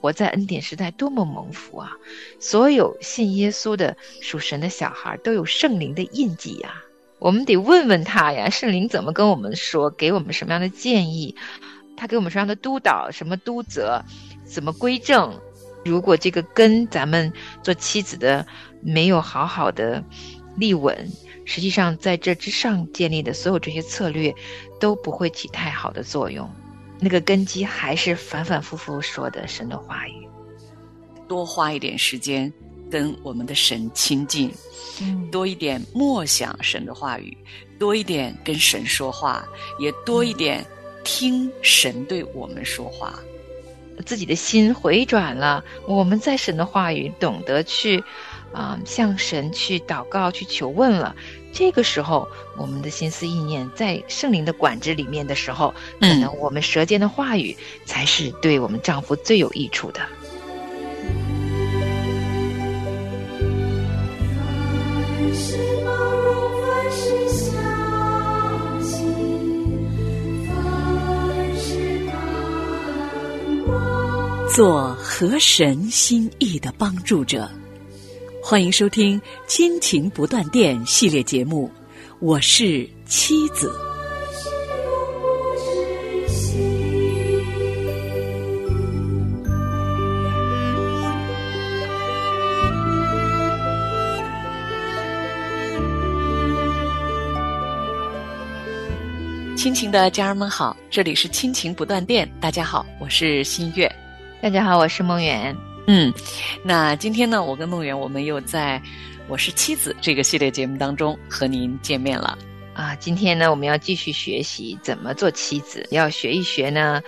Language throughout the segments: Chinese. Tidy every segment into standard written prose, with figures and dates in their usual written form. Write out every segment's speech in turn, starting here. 活在恩典时代多么蒙福啊！所有信耶稣的属神的小孩都有圣灵的印记呀。我们得问问他呀，圣灵怎么跟我们说，给我们什么样的建议，他给我们什么样的督导，什么督责，怎么归正。如果这个根咱们做妻子的没有好好的立稳，实际上在这之上建立的所有这些策略都不会起太好的作用。那个根基还是反反复复说的神的话语，多花一点时间跟我们的神亲近，多一点默想神的话语，多一点跟神说话，也多一点听神对我们说话。自己的心回转了，我们在神的话语懂得去向神去祷告去求问了，这个时候我们的心思意念在圣灵的管制里面的时候，可能我们舌尖的话语才是对我们丈夫最有益处的。做合神心意的帮助者。欢迎收听亲情不断电系列节目，我是妻子。亲情的家人们好，这里是亲情不断电。大家好，我是新月。大家好，我是孟远。那今天呢，我跟孟远我们又在我是妻子这个系列节目当中和您见面了啊。今天呢，我们要继续学习怎么做妻子，要学一学呢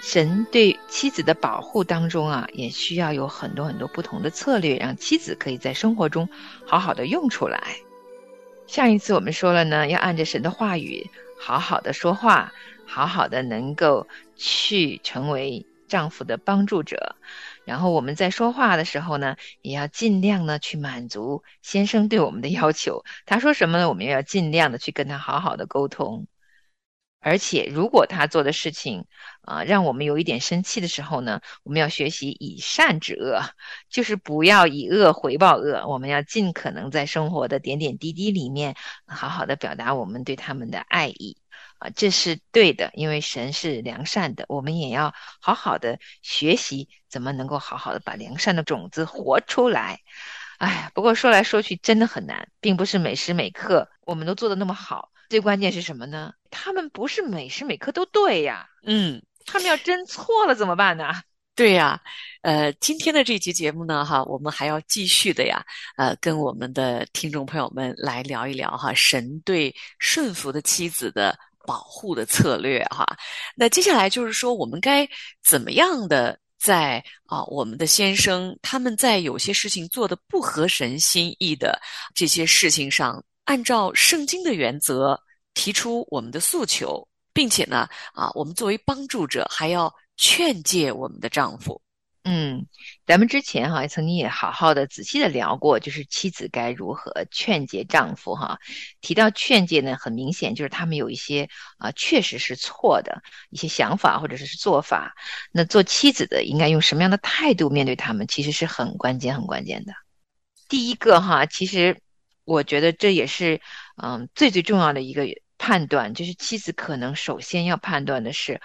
神对妻子的保护当中啊，也需要有很多很多不同的策略，让妻子可以在生活中好好的用出来。上一次我们说了呢，要按着神的话语好好的说话，好好的能够去成为丈夫的帮助者。然后我们在说话的时候呢，也要尽量呢去满足先生对我们的要求，他说什么呢，我们也要尽量的去跟他好好的沟通。而且如果他做的事情让我们有一点生气的时候呢，我们要学习以善止恶，就是不要以恶回报恶，我们要尽可能在生活的点点滴滴里面好好的表达我们对他们的爱意啊，这是对的，因为神是良善的，我们也要好好的学习怎么能够好好的把良善的种子活出来。哎，不过说来说去真的很难，并不是每时每刻我们都做得那么好。最关键是什么呢？他们不是每时每刻都对呀。他们要真错了怎么办呢？对呀，今天的这期节目呢，我们还要继续的呀，跟我们的听众朋友们来聊一聊神对顺服的妻子的保护的策略哈。那接下来就是说，我们该怎么样的在我们的先生他们在有些事情做的不合神心意的这些事情上，按照圣经的原则提出我们的诉求，并且呢我们作为帮助者还要劝诫我们的丈夫。咱们之前曾经也好好的仔细的聊过，就是妻子该如何劝诫丈夫提到劝诫呢，很明显就是他们有一些确实是错的一些想法或者是做法，那做妻子的应该用什么样的态度面对他们，其实是很关键很关键的。第一个其实我觉得这也是最最重要的一个判断，就是妻子可能首先要判断的是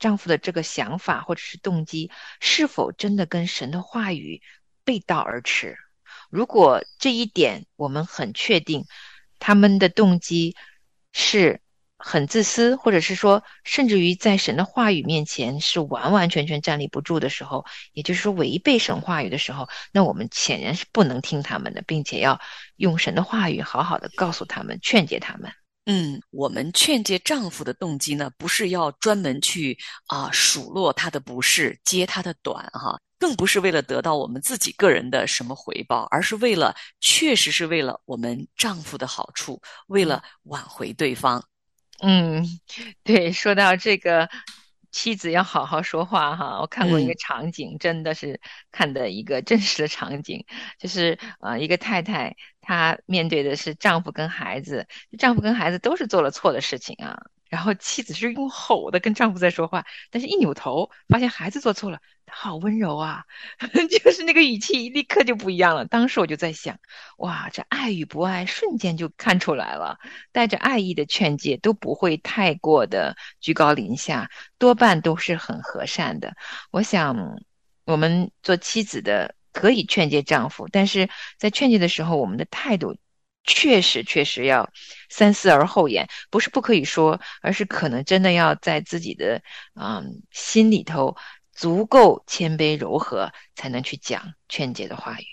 丈夫的这个想法或者是动机是否真的跟神的话语背道而驰。如果这一点我们很确定他们的动机是很自私，或者是说甚至于在神的话语面前是完完全全站立不住的时候，也就是说违背神话语的时候，那我们显然是不能听他们的，并且要用神的话语好好的告诉他们，劝诫他们。我们劝诫丈夫的动机呢，不是要专门去数落他的不是，揭他的短更不是为了得到我们自己个人的什么回报，而是为了确实是为了我们丈夫的好处，为了挽回对方。对，说到这个妻子要好好说话我看过一个场景，真的是看的一个真实的场景，就是一个太太她面对的是丈夫跟孩子，丈夫跟孩子都是做了错的事情然后妻子是用吼的跟丈夫在说话，但是一扭头发现孩子做错了，他好温柔啊，就是那个语气立刻就不一样了。当时我就在想，哇，这爱与不爱瞬间就看出来了，带着爱意的劝诫都不会太过的居高临下，多半都是很和善的。我想我们做妻子的可以劝诫丈夫，但是在劝诫的时候我们的态度确实要三思而后言，不是不可以说，而是可能真的要在自己的心里头足够谦卑柔和，才能去讲劝诫的话语。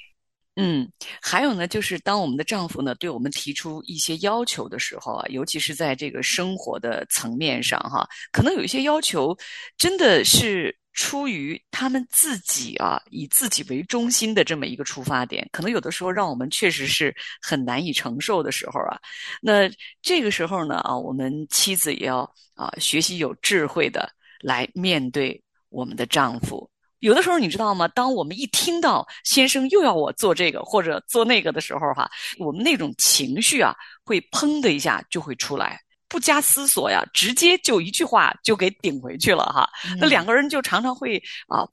还有呢，就是当我们的丈夫呢对我们提出一些要求的时候啊，尤其是在这个生活的层面上哈，可能有一些要求真的是出于他们自己啊，以自己为中心的这么一个出发点，可能有的时候让我们确实是很难以承受的时候啊。那这个时候呢啊，我们妻子也要学习有智慧的来面对我们的丈夫。有的时候你知道吗，当我们一听到先生又要我做这个或者做那个的时候啊，我们那种情绪啊会砰的一下就会出来。不加思索呀，直接就一句话就给顶回去了哈。那两个人就常常会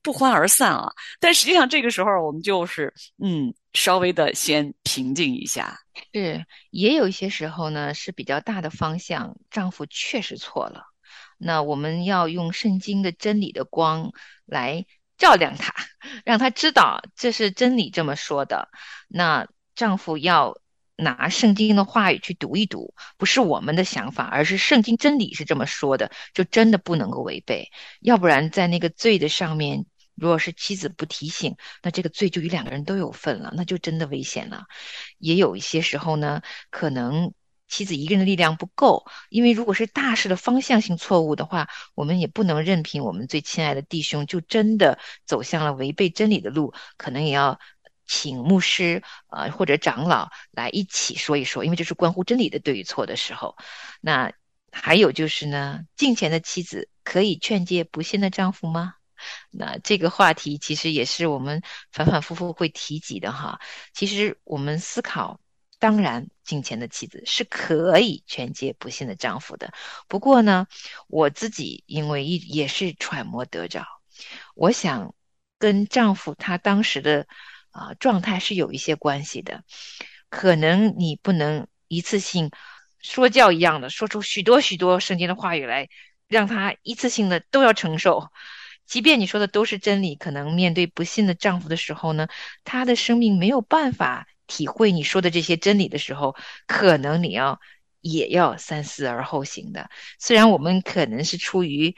不欢而散啊。但实际上这个时候我们就是稍微的先平静一下。是，也有一些时候呢是比较大的方向，丈夫确实错了。那我们要用圣经的真理的光来照亮他，让他知道这是真理这么说的。那丈夫要拿圣经的话语去读一读，不是我们的想法，而是圣经真理是这么说的，就真的不能够违背，要不然在那个罪的上面，如果是妻子不提醒，那这个罪就与两个人都有份了，那就真的危险了。也有一些时候呢，可能妻子一个人的力量不够，因为如果是大事的方向性错误的话，我们也不能任凭我们最亲爱的弟兄就真的走向了违背真理的路，可能也要请牧师或者长老来一起说一说，因为这是关乎真理的对与错的时候。那还有就是呢，敬虔的妻子可以劝诫不信的丈夫吗？那这个话题其实也是我们反反复复会提及的哈。其实我们思考，当然敬虔的妻子是可以劝诫不信的丈夫的，不过呢，我自己因为也是揣摩得着，我想跟丈夫他当时的状态是有一些关系的。可能你不能一次性说教一样的说出许多许多圣经的话语来，让他一次性的都要承受，即便你说的都是真理，可能面对不信的丈夫的时候呢，他的生命没有办法体会你说的这些真理的时候，可能你也要三思而后行的。虽然我们可能是出于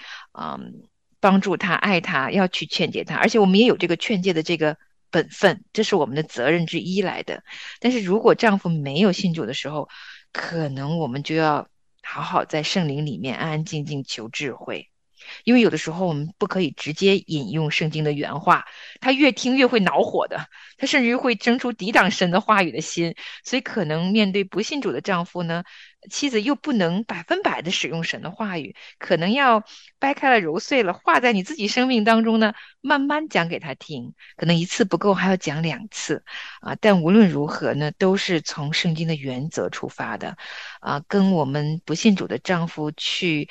帮助他爱他要去劝诫他，而且我们也有这个劝诫的这个本分，这是我们的责任之一来的。但是如果丈夫没有信主的时候，可能我们就要好好在圣灵里面安安静静求智慧，因为有的时候我们不可以直接引用圣经的原话，他越听越会恼火的，他甚至会生出抵挡神的话语的心。所以可能面对不信主的丈夫呢，妻子又不能100%的使用神的话语，可能要掰开了揉碎了画在你自己生命当中呢，慢慢讲给他听，可能一次不够还要讲2次但无论如何呢，都是从圣经的原则出发的跟我们不信主的丈夫去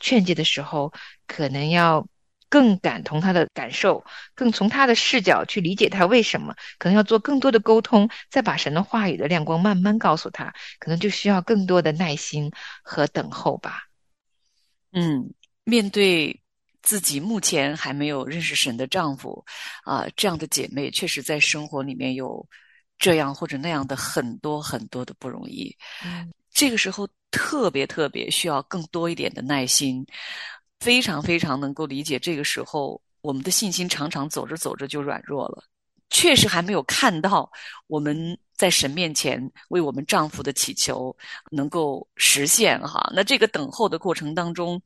劝诫的时候，可能要更感同他的感受，更从他的视角去理解他为什么，可能要做更多的沟通，再把神的话语的亮光慢慢告诉他，可能就需要更多的耐心和等候吧。面对自己目前还没有认识神的丈夫这样的姐妹确实在生活里面有这样或者那样的很多很多的不容易。这个时候特别需要更多一点的耐心，非常能够理解，这个时候我们的信心常常走着就软弱了，确实还没有看到我们在神面前为我们丈夫的祈求能够实现哈。那这个等候的过程当中，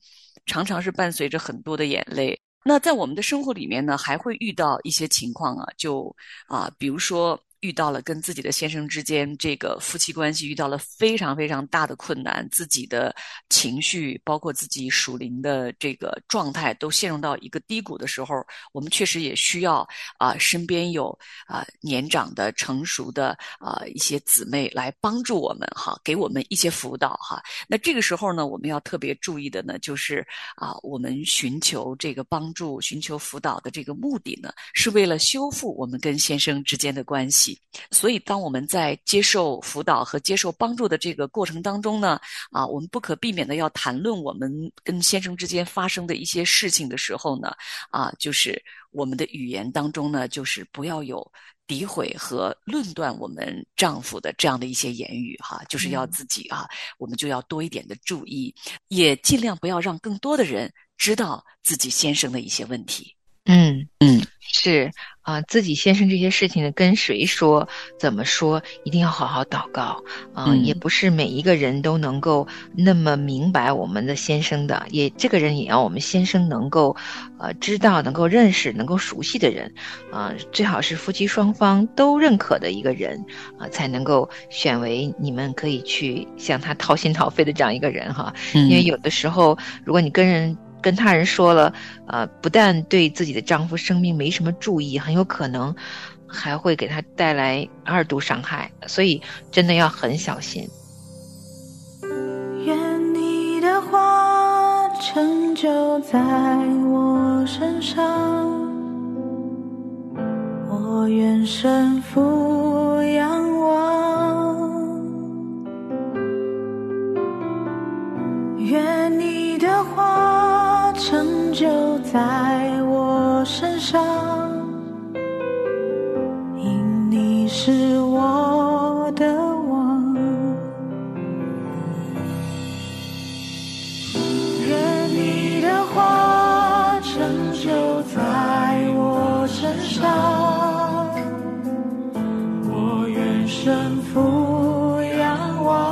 常常是伴随着很多的眼泪。那在我们的生活里面呢，还会遇到一些情况比如说遇到了跟自己的先生之间这个夫妻关系遇到了非常非常大的困难，自己的情绪包括自己属灵的这个状态都陷入到一个低谷的时候，我们确实也需要身边有年长的成熟的一些姊妹来帮助我们哈，给我们一些辅导哈。那这个时候呢，我们要特别注意的呢，就是我们寻求这个帮助、寻求辅导的这个目的呢，是为了修复我们跟先生之间的关系。所以当我们在接受辅导和接受帮助的这个过程当中呢，我们不可避免的要谈论我们跟先生之间发生的一些事情的时候呢，就是我们的语言当中呢，就是不要有诋毁和论断我们丈夫的这样的一些言语哈，就是要自己我们就要多一点的注意，也尽量不要让更多的人知道自己先生的一些问题。是自己先生这些事情呢，跟谁说怎么说一定要好好祷告也不是每一个人都能够那么明白我们的先生的，也这个人也要我们先生能够知道能够认识能够熟悉的人最好是夫妻双方都认可的一个人才能够选为你们可以去向他掏心掏肺的这样一个人哈。因为有的时候如果你跟他人说了不但对自己的丈夫生命没什么注意，很有可能还会给他带来二度伤害，所以真的要很小心。愿你的话成就在我身上，我愿顺服仰望，愿你的话成就在我身上，因你是我的王。愿你的话成就在我身上，我愿顺服仰望。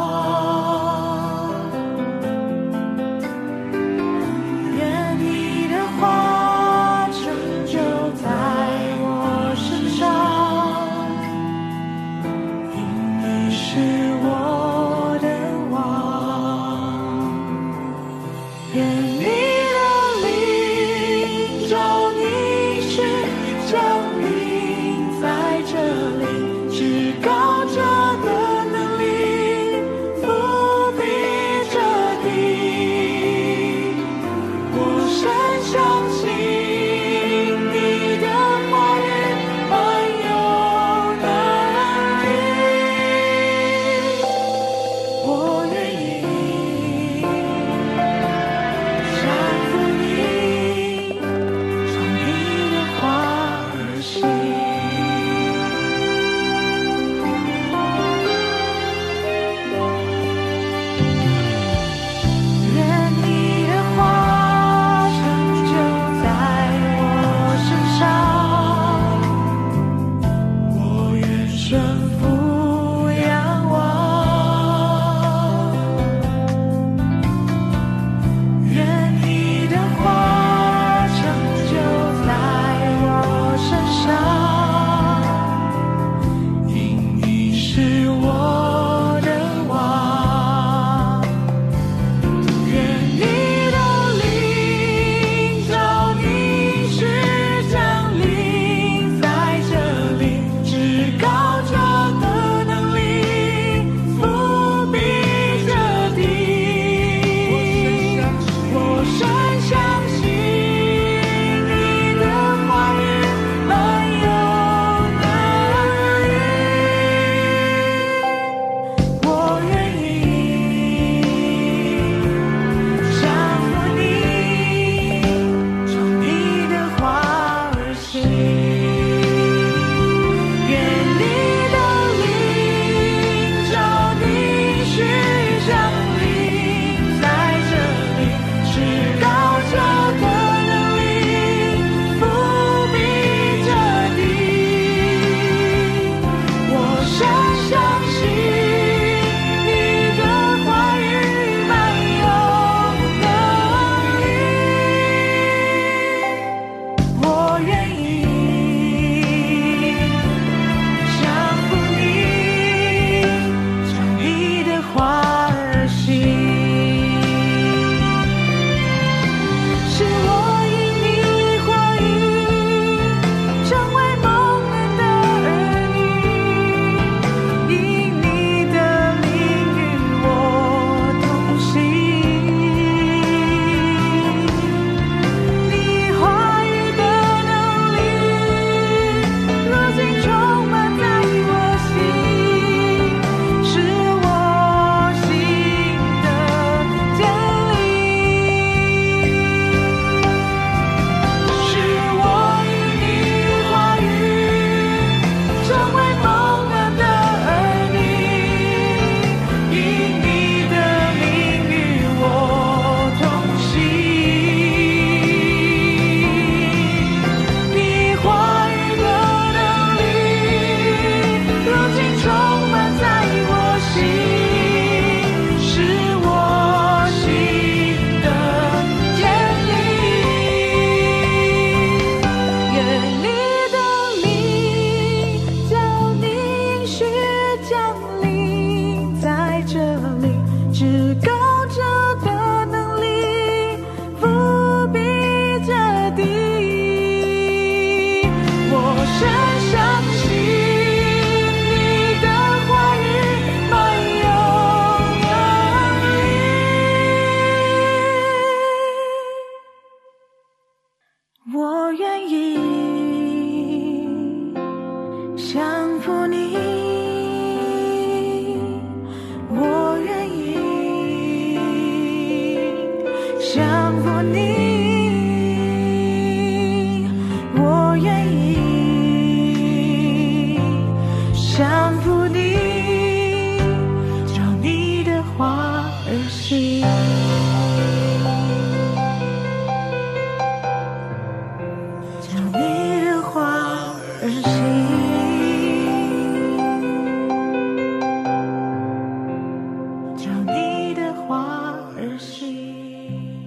我愿意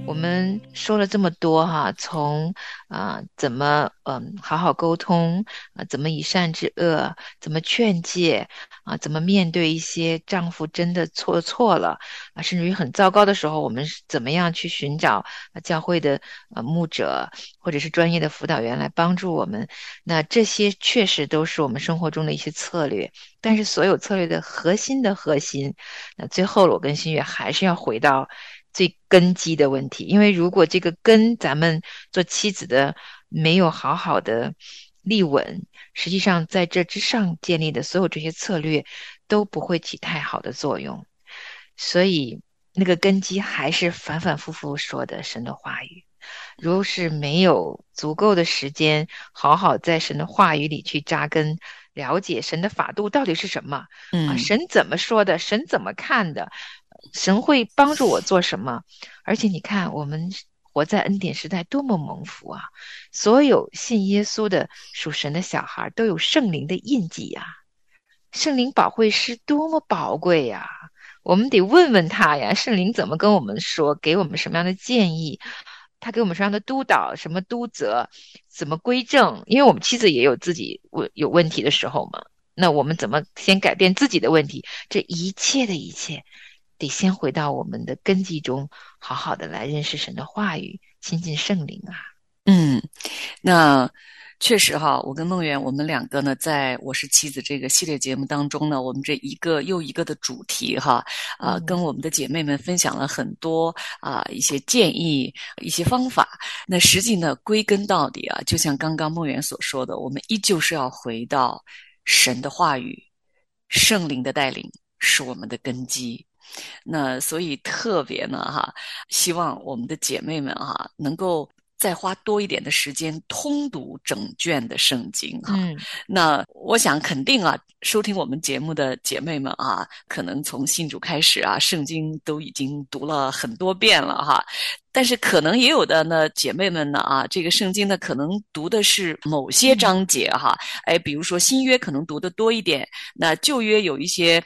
我们说了这么多哈，从怎么好好沟通啊，怎么以善治恶，怎么劝诫啊，怎么面对一些丈夫真的错了啊，甚至于很糟糕的时候，我们怎么样去寻找教会的牧者或者是专业的辅导员来帮助我们。那这些确实都是我们生活中的一些策略，但是所有策略的核心，那最后我跟新月还是要回到最根基的问题。因为如果这个根咱们做妻子的没有好好的立稳，实际上在这之上建立的所有这些策略都不会起太好的作用。所以那个根基还是反反复复说的神的话语，如是没有足够的时间好好在神的话语里去扎根，了解神的法度到底是什么，神怎么说的，神怎么看的，神会帮助我做什么。而且你看我们活在恩典时代多么蒙福啊，所有信耶稣的属神的小孩都有圣灵的印记啊，圣灵保惠师多么宝贵呀！我们得问问他呀，圣灵怎么跟我们说，给我们什么样的建议，他给我们什么样的督导，什么督责，怎么归正。因为我们妻子也有自己有问题的时候嘛，那我们怎么先改变自己的问题，这一切的一切得先回到我们的根基中，好好的来认识神的话语，亲近圣灵啊。那确实哈，我跟孟远我们两个呢，在《我是妻子》这个系列节目当中呢，我们这一个又一个的主题哈，跟我们的姐妹们分享了很多一些建议、一些方法。那实际呢，归根到底啊，就像刚刚孟远所说的，我们依旧是要回到神的话语，圣灵的带领是我们的根基。那所以特别呢希望我们的姐妹们能够再花多一点的时间通读整卷的圣经那我想肯定收听我们节目的姐妹们可能从信主开始圣经都已经读了很多遍了但是可能也有的呢，姐妹们呢这个圣经呢可能读的是某些章节比如说新约可能读的多一点，那旧约有一些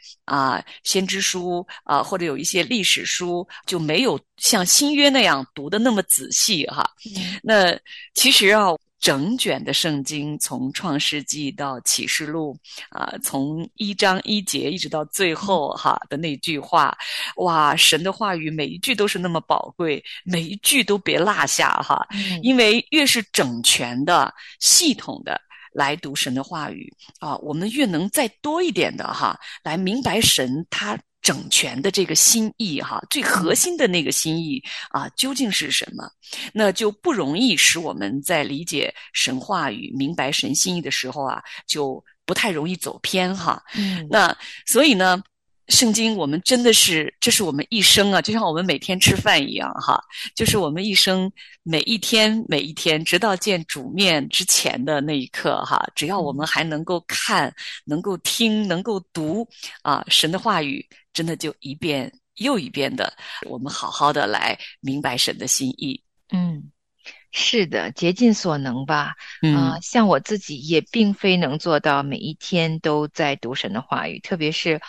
先知书或者有一些历史书就没有像新约那样读的那么仔细那其实整卷的圣经从创世纪到启示录从一章一节一直到最后的那句话，哇，神的话语每一句都是那么宝贵，每一句都别落下因为越是整全的系统的来读神的话语我们越能再多一点的来明白神他整全的这个心意最核心的那个心意究竟是什么？那就不容易使我们在理解神话语、明白神心意的时候就不太容易走偏那所以呢，圣经我们真的是，这是我们一生就像我们每天吃饭一样就是我们一生每一天直到见主面之前的那一刻只要我们还能够看、能够听、能够读神的话语真的就一遍又一遍的，我们好好的来明白神的心意。是的，竭尽所能吧。像我自己也并非能做到每一天都在读神的话语，特别是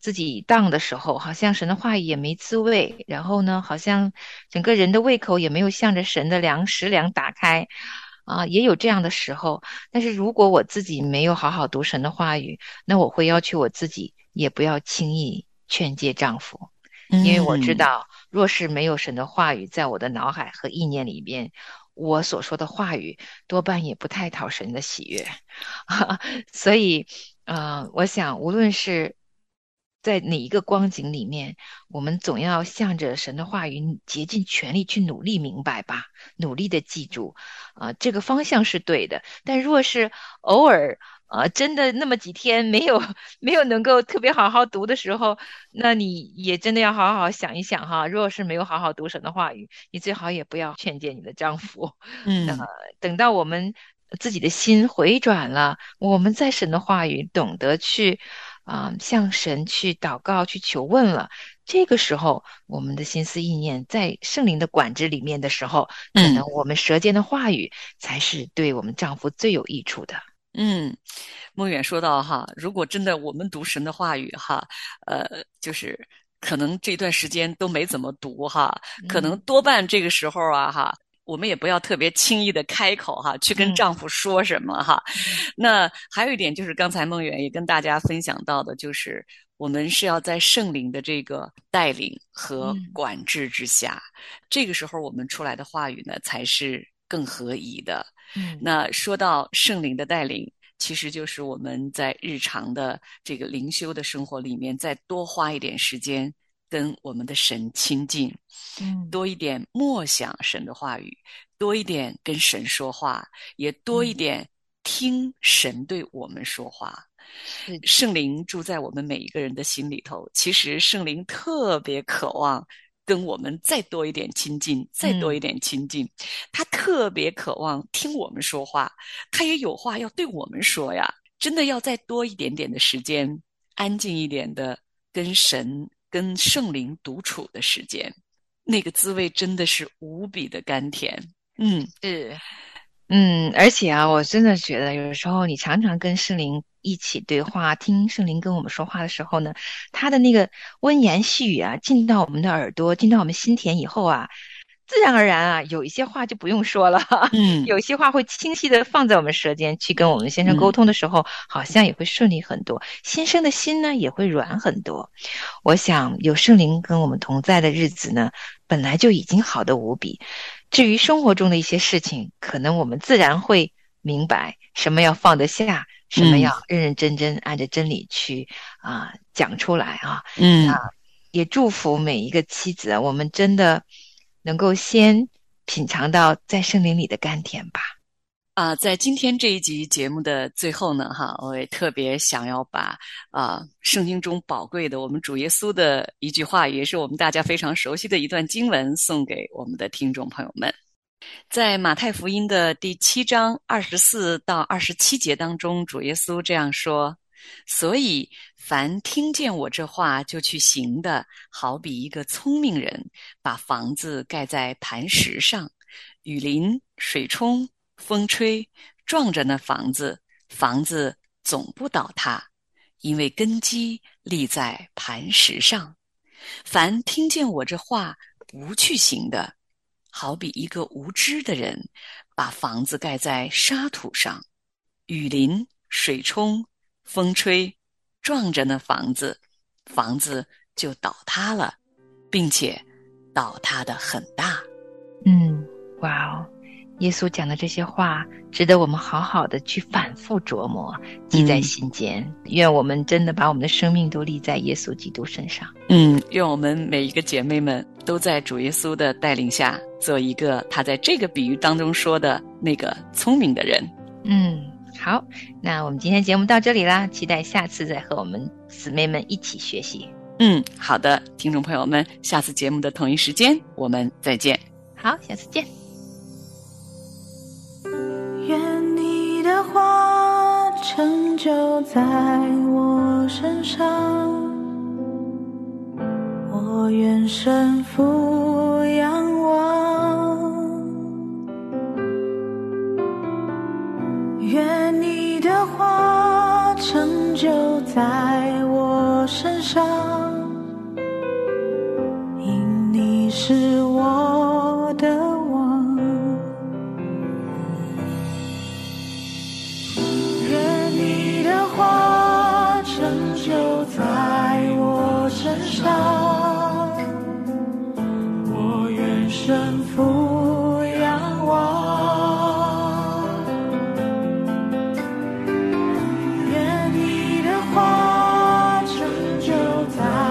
自己当的时候，好像神的话语也没滋味，然后呢，好像整个人的胃口也没有向着神的食粮打开。也有这样的时候，但是如果我自己没有好好读神的话语，那我会要求我自己也不要轻易劝诫丈夫，因为我知道若是没有神的话语在我的脑海和意念里边，我所说的话语多半也不太讨神的喜悦所以我想无论是在哪一个光景里面，我们总要向着神的话语竭尽全力去努力明白吧，努力的记住这个方向是对的。但若是偶尔真的那么几天没有能够特别好好读的时候，那你也真的要好好想一想如果是没有好好读神的话语，你最好也不要劝诫你的丈夫。等到我们自己的心回转了，我们在神的话语懂得去向神去祷告去求问了，这个时候我们的心思意念在圣灵的管制里面的时候，可能我们舌尖的话语才是对我们丈夫最有益处的。嗯，孟远说到哈，如果真的我们读神的话语哈，就是可能这段时间都没怎么读哈，可能多半这个时候啊哈，我们也不要特别轻易的开口哈，去跟丈夫说什么哈。那还有一点就是刚才孟远也跟大家分享到的，就是我们是要在圣灵的这个带领和管制之下，这个时候我们出来的话语呢，才是更合宜的。那说到圣灵的带领，其实就是我们在日常的这个灵修的生活里面，再多花一点时间跟我们的神亲近，多一点默想神的话语，多一点跟神说话，也多一点听神对我们说话。圣灵住在我们每一个人的心里头，其实圣灵特别渴望跟我们再多一点亲近，再多一点亲近，他特别渴望听我们说话，他也有话要对我们说呀。真的要再多一点点的时间，安静一点的跟神、跟圣灵独处的时间，那个滋味真的是无比的甘甜。是，而且啊，我真的觉得有时候你常常跟圣灵一起对话，听圣灵跟我们说话的时候呢，他的那个温言细语啊，进到我们的耳朵，进到我们心田以后啊，自然而然啊，有一些话就不用说了，有些话会清晰的放在我们舌尖，去跟我们先生沟通的时候，好像也会顺利很多，先生的心呢也会软很多。我想有圣灵跟我们同在的日子呢，本来就已经好的无比。至于生活中的一些事情，可能我们自然会明白什么要放得下，什么要认认真真按着真理去讲出来啊。也祝福每一个妻子，我们真的能够先品尝到在圣灵里的甘甜吧。在今天这一集节目的最后呢哈，我也特别想要把圣经中宝贵的我们主耶稣的一句话，也是我们大家非常熟悉的一段经文，送给我们的听众朋友们。在马太福音的第7章24到27节当中，主耶稣这样说：所以凡听见我这话就去行的，好比一个聪明人，把房子盖在磐石上，雨淋、水冲、风吹，撞着那房子，房子总不倒塌，因为根基立在磐石上。凡听见我这话不去行的，好比一个无知的人，把房子盖在沙土上，雨淋、水冲、风吹，撞着那房子，房子就倒塌了，并且倒塌得很大。耶稣讲的这些话值得我们好好的去反复琢磨，记在心间。愿我们真的把我们的生命都立在耶稣基督身上。愿我们每一个姐妹们都在主耶稣的带领下，做一个他在这个比喻当中说的那个聪明的人。好，那我们今天节目到这里啦，期待下次再和我们姊妹们一起学习。好的，听众朋友们，下次节目的同一时间我们再见。好，下次见。愿你的话成就在我身上，我愿顺服仰望。愿你的话成就在我身上，因你是我的我愿顺服仰望。愿你的话成就在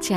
亲